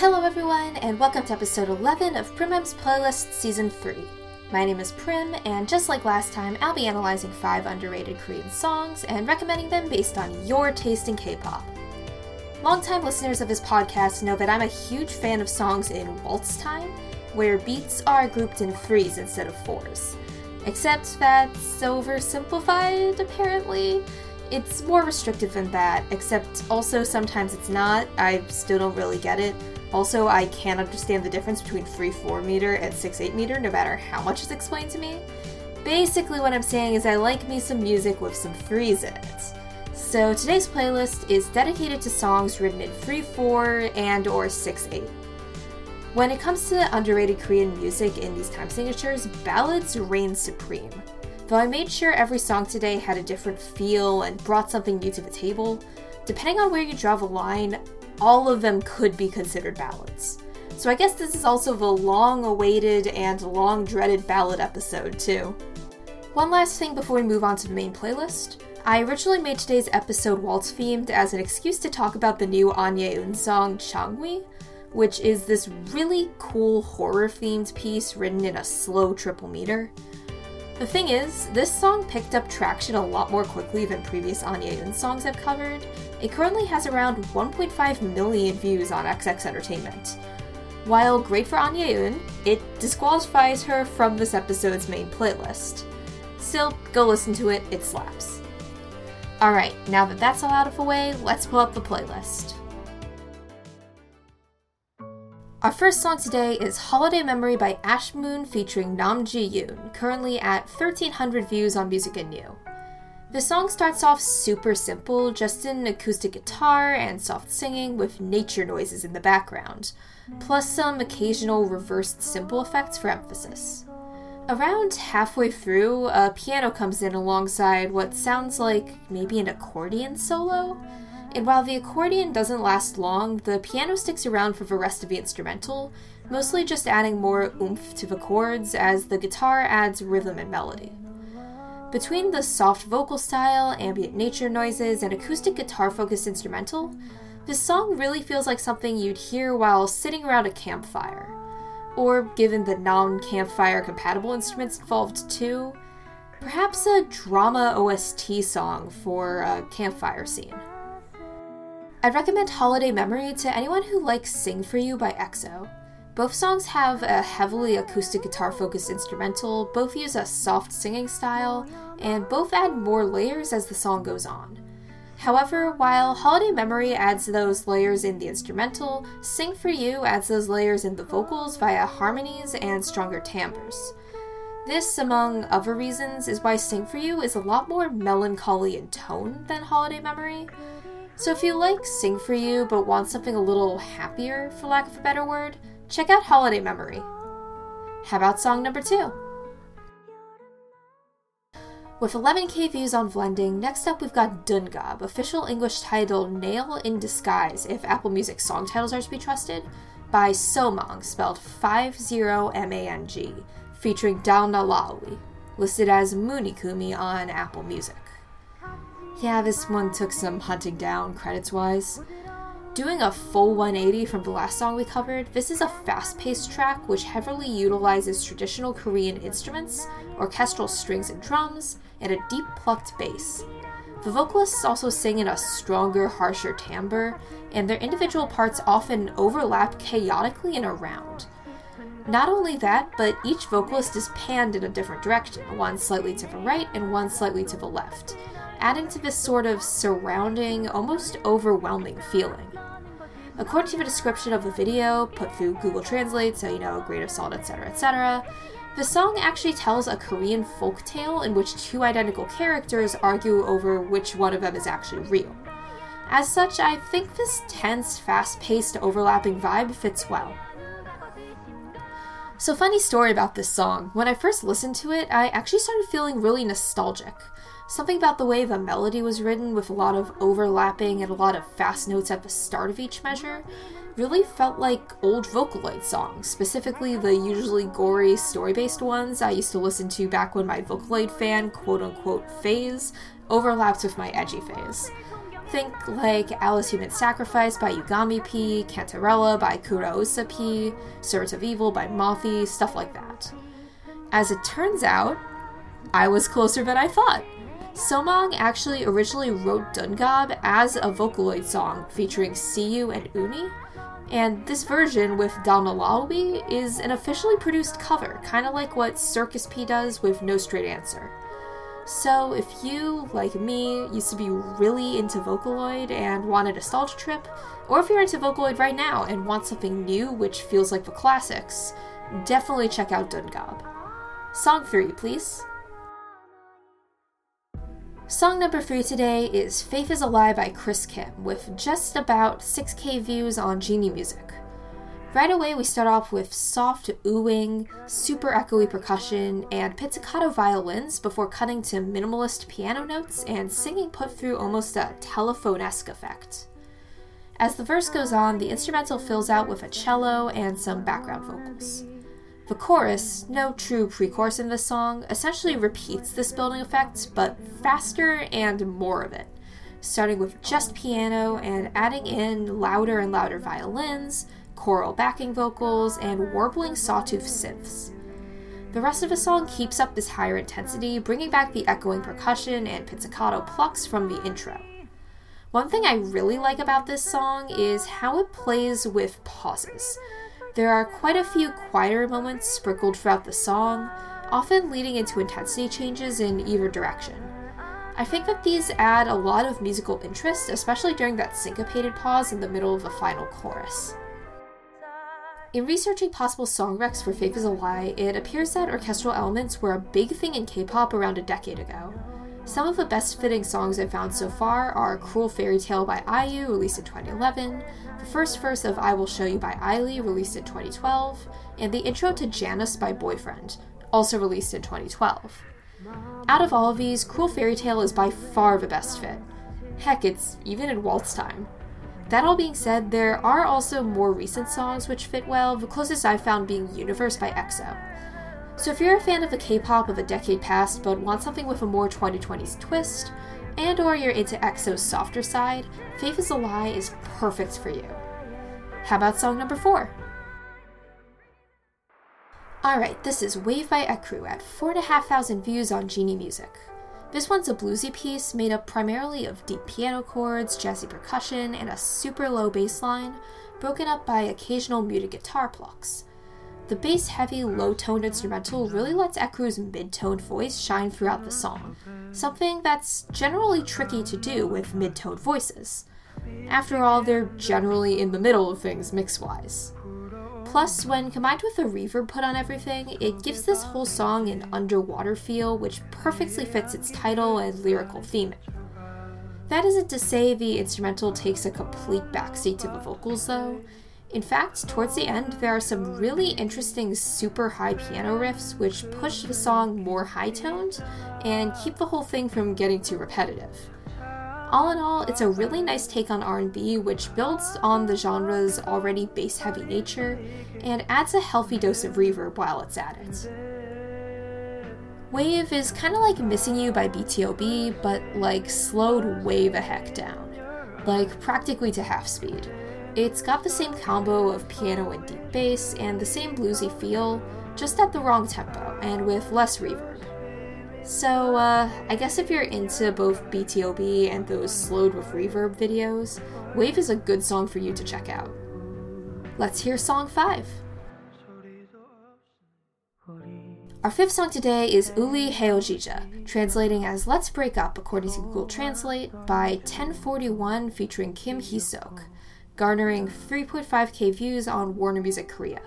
Hello everyone, and welcome to episode 11 of PrimM's Playlist Season 3. My name is Prim, and just like last time, I'll be analyzing 5 underrated Korean songs and recommending them based on your taste in K-pop. Longtime listeners of this podcast know that I'm a huge fan of songs in waltz time, where beats are grouped in threes instead of fours. Except that's oversimplified, apparently. It's more restrictive than that, except also sometimes it's not. I still don't really get it. Also, I can't understand the difference between 3/4 meter and 6/8 meter no matter how much it's explained to me. Basically what I'm saying is I like me some music with some threes in it. So today's playlist is dedicated to songs written in 3/4 and or 6/8. When it comes to underrated Korean music in these time signatures, ballads reign supreme. Though I made sure every song today had a different feel and brought something new to the table, depending on where you draw the line, all of them could be considered ballads. So I guess this is also the long-awaited and long-dreaded ballad episode, too. One last thing before we move on to the main playlist. I originally made today's episode waltz-themed as an excuse to talk about the new Anyeeun song, Changwi, which is this really cool horror-themed piece written in a slow triple meter. The thing is, this song picked up traction a lot more quickly than previous Anyeeun songs I've covered. It currently has around 1.5 million views on XX Entertainment. While great for Anyeeun, it disqualifies her from this episode's main playlist. Still, go listen to it, it slaps. Alright, now that that's all out of the way, let's pull up the playlist. Our first song today is Holiday Memory by Ashmoon featuring Nam Ji-yoon, currently at 1,300 views on Music Anew. The song starts off super simple, just an acoustic guitar and soft singing with nature noises in the background, plus some occasional reversed cymbal effects for emphasis. Around halfway through, a piano comes in alongside what sounds like maybe an accordion solo? And while the accordion doesn't last long, the piano sticks around for the rest of the instrumental, mostly just adding more oomph to the chords as the guitar adds rhythm and melody. Between the soft vocal style, ambient nature noises, and acoustic guitar-focused instrumental, this song really feels like something you'd hear while sitting around a campfire. Or, given the non-campfire compatible instruments involved too, perhaps a drama OST song for a campfire scene. I'd recommend Holiday Memory to anyone who likes Sing For You by EXO. Both songs have a heavily acoustic guitar-focused instrumental, both use a soft singing style, and both add more layers as the song goes on. However, while Holiday Memory adds those layers in the instrumental, Sing For You adds those layers in the vocals via harmonies and stronger timbres. This, among other reasons, is why Sing For You is a lot more melancholy in tone than Holiday Memory. So if you like Sing For You but want something a little happier, for lack of a better word, check out Holiday Memory. How about song number 2? With 11,000 views on Blending, next up we've got Dungab, official English title Nail in Disguise, if Apple Music song titles are to be trusted, by Somong, spelled 50MANG, featuring Dawna Lawi, listed as Moonikumi on Apple Music. Yeah, this one took some hunting down, credits-wise. Doing a full 180 from the last song we covered, this is a fast-paced track which heavily utilizes traditional Korean instruments, orchestral strings and drums, and a deep-plucked bass. The vocalists also sing in a stronger, harsher timbre, and their individual parts often overlap chaotically in a round. Not only that, but each vocalist is panned in a different direction, one slightly to the right and one slightly to the left, adding to this sort of surrounding, almost overwhelming feeling. According to the description of the video, put through Google Translate, so you know, a grain of salt, etc., etc., the song actually tells a Korean folk tale in which two identical characters argue over which one of them is actually real. As such, I think this tense, fast-paced, overlapping vibe fits well. So funny story about this song. When I first listened to it, I actually started feeling really nostalgic. Something about the way the melody was written with a lot of overlapping and a lot of fast notes at the start of each measure really felt like old Vocaloid songs, specifically the usually gory story-based ones I used to listen to back when my Vocaloid fan quote-unquote phase overlapped with my edgy phase. Think like Alice Human Sacrifice by Yugami P, Cantarella by Kurosa P, Servants of Evil by Mothi, stuff like that. As it turns out, I was closer than I thought. Somong actually originally wrote Dungab as a Vocaloid song featuring SeeU and Uni, and this version with Dalmalawi is an officially produced cover, kind of like what Circus P does with No Straight Answer. So if you, like me, used to be really into Vocaloid and want a nostalgia trip, or if you're into Vocaloid right now and want something new which feels like the classics, definitely check out Dungab. Song 3, please. Song number 3 today is Faith is a Lie by Chris Kim, with just about 6,000 views on Genie Music. Right away we start off with soft oohing, super echoey percussion, and pizzicato violins before cutting to minimalist piano notes and singing put through almost a telephone-esque effect. As the verse goes on, the instrumental fills out with a cello and some background vocals. The chorus, no true pre-chorus in this song, essentially repeats this building effect, but faster and more of it, starting with just piano and adding in louder and louder violins, choral backing vocals, and warbling sawtooth synths. The rest of the song keeps up this higher intensity, bringing back the echoing percussion and pizzicato plucks from the intro. One thing I really like about this song is how it plays with pauses. There are quite a few quieter moments sprinkled throughout the song, often leading into intensity changes in either direction. I think that these add a lot of musical interest, especially during that syncopated pause in the middle of the final chorus. In researching possible song recs for Faith is a Lie, it appears that orchestral elements were a big thing in K-pop around a decade ago. Some of the best-fitting songs I've found so far are Cruel Fairy Tale by IU, released in 2011, the first verse of I Will Show You by Ailee, released in 2012, and the intro to Janice by Boyfriend, also released in 2012. Out of all of these, Cruel Fairy Tale is by far the best fit. Heck, it's even in waltz time. That all being said, there are also more recent songs which fit well, the closest I've found being Universe by EXO. So if you're a fan of the K-pop of a decade past but want something with a more 2020s twist, and or you're into EXO's softer side, Faith is a Lie is perfect for you. How about song number 4? Alright, this is Wave by EKRU at 4,500 views on Genie Music. This one's a bluesy piece made up primarily of deep piano chords, jazzy percussion, and a super low bass line, broken up by occasional muted guitar plucks. The bass-heavy, low-toned instrumental really lets EKRU's mid-toned voice shine throughout the song, something that's generally tricky to do with mid-toned voices. After all, they're generally in the middle of things mix-wise. Plus, when combined with the reverb put on everything, it gives this whole song an underwater feel which perfectly fits its title and lyrical theme. That isn't to say the instrumental takes a complete backseat to the vocals, though. In fact, towards the end, there are some really interesting super high piano riffs which push the song more high-toned and keep the whole thing from getting too repetitive. All in all, it's a really nice take on R&B which builds on the genre's already bass-heavy nature and adds a healthy dose of reverb while it's at it. Wave is kind of like Missing You by BTOB, but like slowed way the heck down, like practically to half speed. It's got the same combo of piano and deep bass, and the same bluesy feel, just at the wrong tempo, and with less reverb. So, I guess if you're into both BTOB and those slowed with reverb videos, Wave is a good song for you to check out. Let's hear song 5. Our fifth song today is Uli Heojija, translating as Let's Break Up according to Google Translate, by 1041 featuring Kim Hee-seok, garnering 3,500 views on Warner Music Korea.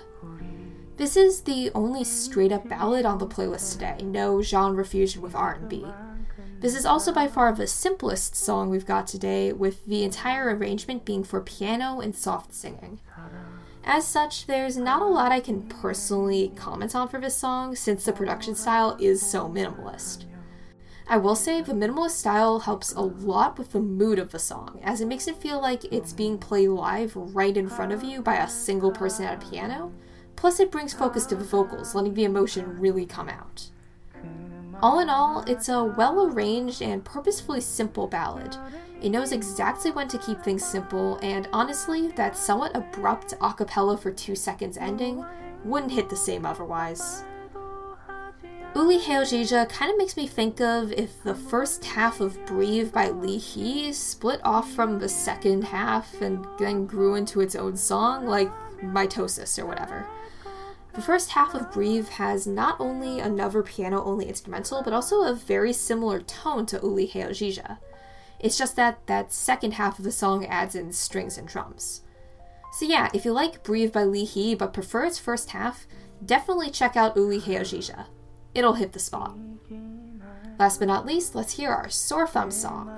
This is the only straight-up ballad on the playlist today, no genre fusion with R&B. This is also by far the simplest song we've got today, with the entire arrangement being for piano and soft singing. As such, there's not a lot I can personally comment on for this song, since the production style is so minimalist. I will say the minimalist style helps a lot with the mood of the song, as it makes it feel like it's being played live right in front of you by a single person at a piano, plus it brings focus to the vocals, letting the emotion really come out. All in all, it's a well-arranged and purposefully simple ballad. It knows exactly when to keep things simple, and honestly, that somewhat abrupt a cappella for 2 seconds ending wouldn't hit the same otherwise. Uli Heojija kind of makes me think of if the first half of Breathe by Lee Hee split off from the second half and then grew into its own song, like Mitosis or whatever. The first half of Breathe has not only another piano-only instrumental, but also a very similar tone to Uli Heojija. It's just that second half of the song adds in strings and drums. So yeah, if you like Breathe by Lee Hee but prefer its first half, definitely check out Uli Heojija. It'll hit the spot. Last but not least, let's hear our Sore Thumb song.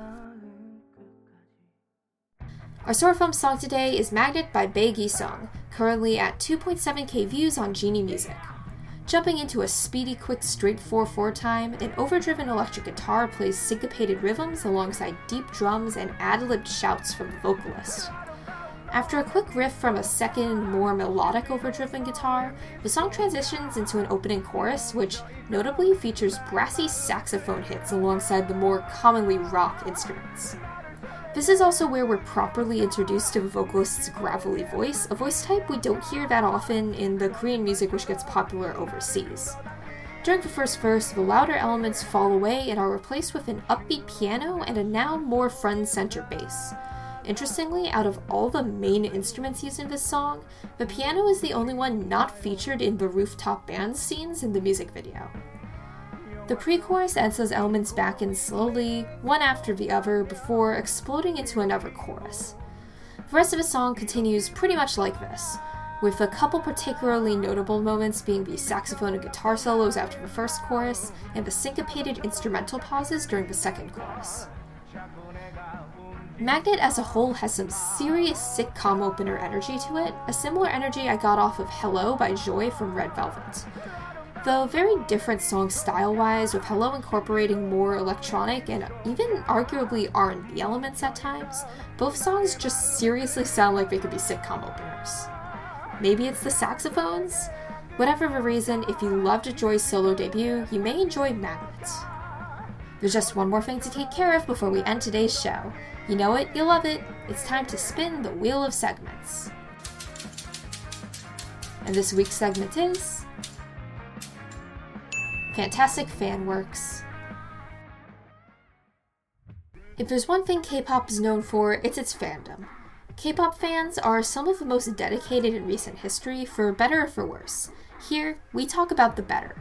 Our Sore Thumb song today is Magnet by Bae Gi-sung, currently at 2.7k views on Genie Music. Jumping into a speedy, quick, straight 4-4 time, an overdriven electric guitar plays syncopated rhythms alongside deep drums and ad-libbed shouts from the vocalist. After a quick riff from a second, more melodic overdriven guitar, the song transitions into an opening chorus, which notably features brassy saxophone hits alongside the more commonly rock instruments. This is also where we're properly introduced to the vocalist's gravelly voice, a voice type we don't hear that often in the Korean music which gets popular overseas. During the first verse, the louder elements fall away and are replaced with an upbeat piano and a now more front-center bass. Interestingly, out of all the main instruments used in this song, the piano is the only one not featured in the rooftop band scenes in the music video. The pre-chorus adds those elements back in slowly, one after the other, before exploding into another chorus. The rest of the song continues pretty much like this, with a couple particularly notable moments being the saxophone and guitar solos after the first chorus, and the syncopated instrumental pauses during the second chorus. Magnet as a whole has some serious sitcom opener energy to it, a similar energy I got off of Hello by Joy from Red Velvet. Though very different song style-wise, with Hello incorporating more electronic and even arguably R&B elements at times, both songs just seriously sound like they could be sitcom openers. Maybe it's the saxophones? Whatever the reason, if you loved Joy's solo debut, you may enjoy Magnet. There's just one more thing to take care of before we end today's show. You know it, you love it, it's time to spin the wheel of segments. And this week's segment is... Fantastic Fan Works. If there's one thing K-pop is known for, it's its fandom. K-pop fans are some of the most dedicated in recent history, for better or for worse. Here, we talk about the better.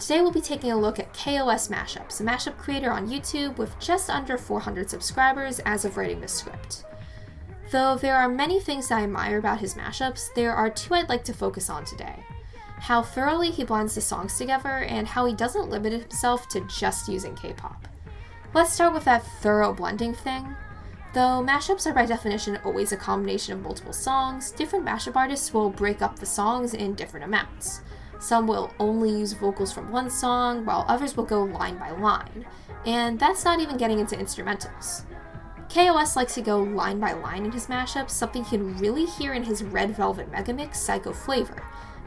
Today we'll be taking a look at KOS Mashups, a mashup creator on YouTube with just under 400 subscribers as of writing this script. Though there are many things I admire about his mashups, there are two I'd like to focus on today. How thoroughly he blends the songs together, and how he doesn't limit himself to just using K-pop. Let's start with that thorough blending thing. Though mashups are by definition always a combination of multiple songs, different mashup artists will break up the songs in different amounts. Some will only use vocals from one song, while others will go line by line. And that's not even getting into instrumentals. KOS likes to go line by line in his mashups, something you can really hear in his Red Velvet megamix, Psycho Flavor,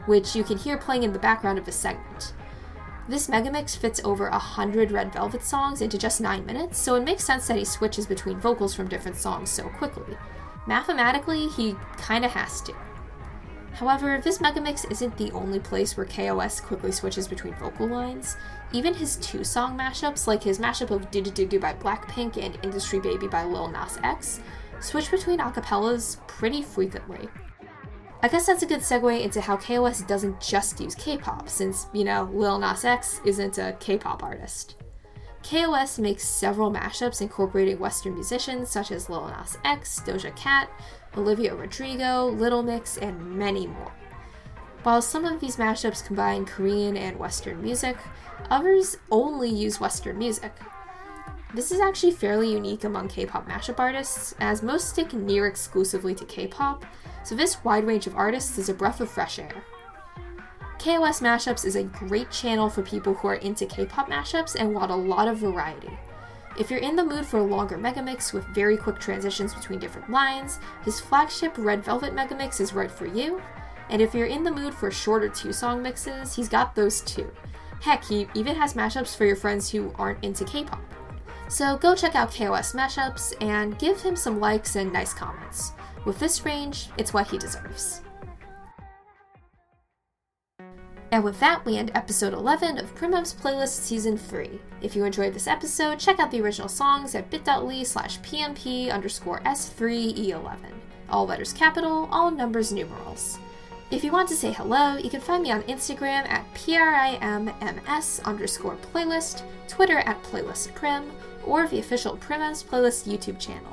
which you can hear playing in the background of this segment. This megamix fits over 100 Red Velvet songs into just 9 minutes, so it makes sense that he switches between vocals from different songs so quickly. Mathematically, he kinda has to. However, this megamix isn't the only place where KOS quickly switches between vocal lines. Even his 2-song mashups, like his mashup of Do-Do-Do-Do by Blackpink and Industry Baby by Lil Nas X, switch between acapellas pretty frequently. I guess that's a good segue into how KOS doesn't just use K-pop, since, you know, Lil Nas X isn't a K-pop artist. KOS makes several mashups incorporating Western musicians such as Lil Nas X, Doja Cat, Olivia Rodrigo, Little Mix, and many more. While some of these mashups combine Korean and Western music, others only use Western music. This is actually fairly unique among K-pop mashup artists, as most stick near exclusively to K-pop, so this wide range of artists is a breath of fresh air. KOS Mashups is a great channel for people who are into K-pop mashups and want a lot of variety. If you're in the mood for a longer megamix with very quick transitions between different lines, his flagship Red Velvet megamix is right for you, and if you're in the mood for shorter 2-song mixes, he's got those too. Heck, he even has mashups for your friends who aren't into K-pop. So go check out KOS Mashups and give him some likes and nice comments. With this range, it's what he deserves. And with that, we end episode 11 of PrimM's Playlist Season 3. If you enjoyed this episode, check out the original songs at bit.ly/pmp_s3e11. All letters capital, all numbers numerals. If you want to say hello, you can find me on Instagram at primms_playlist, Twitter at playlistprim, or the official PrimM's Playlist YouTube channel.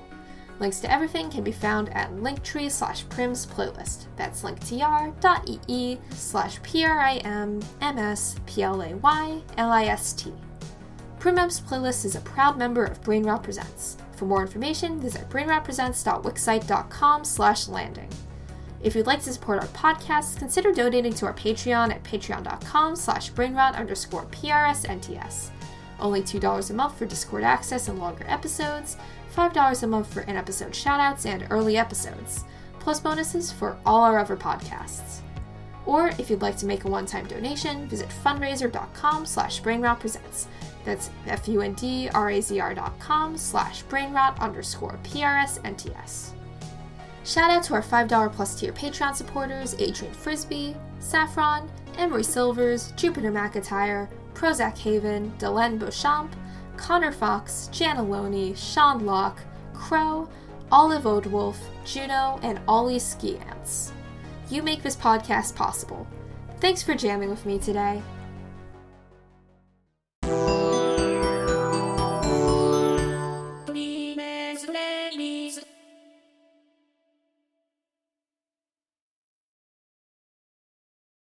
Links to everything can be found at linktree/primsplaylist. That's linktr.ee/primMsplaylist. PrimM's Playlist is a proud member of BrainRot Presents. For more information, visit brainrotpresents.wixsite.com/landing. If you'd like to support our podcast, consider donating to our Patreon at patreon.com/brainrot_prsnts. Only $2 a month for Discord access and longer episodes, $5 a month for in-episode shoutouts and early episodes, plus bonuses for all our other podcasts. Or if you'd like to make a one-time donation, visit fundraiser.com/brainrotpresents. That's fundrazr.com/brainrot_prsnts. Shout out to our $5 plus tier Patreon supporters Adrian Frisby, Saffron, Emery Silvers, Jupiter McIntyre, Prozac Haven, Delenn Beauchamp, Connor Fox, Janelone, Sean Locke, Crow, Olive Odewolf, Juno, and Ollie Ski Ants. You make this podcast possible. Thanks for jamming with me today.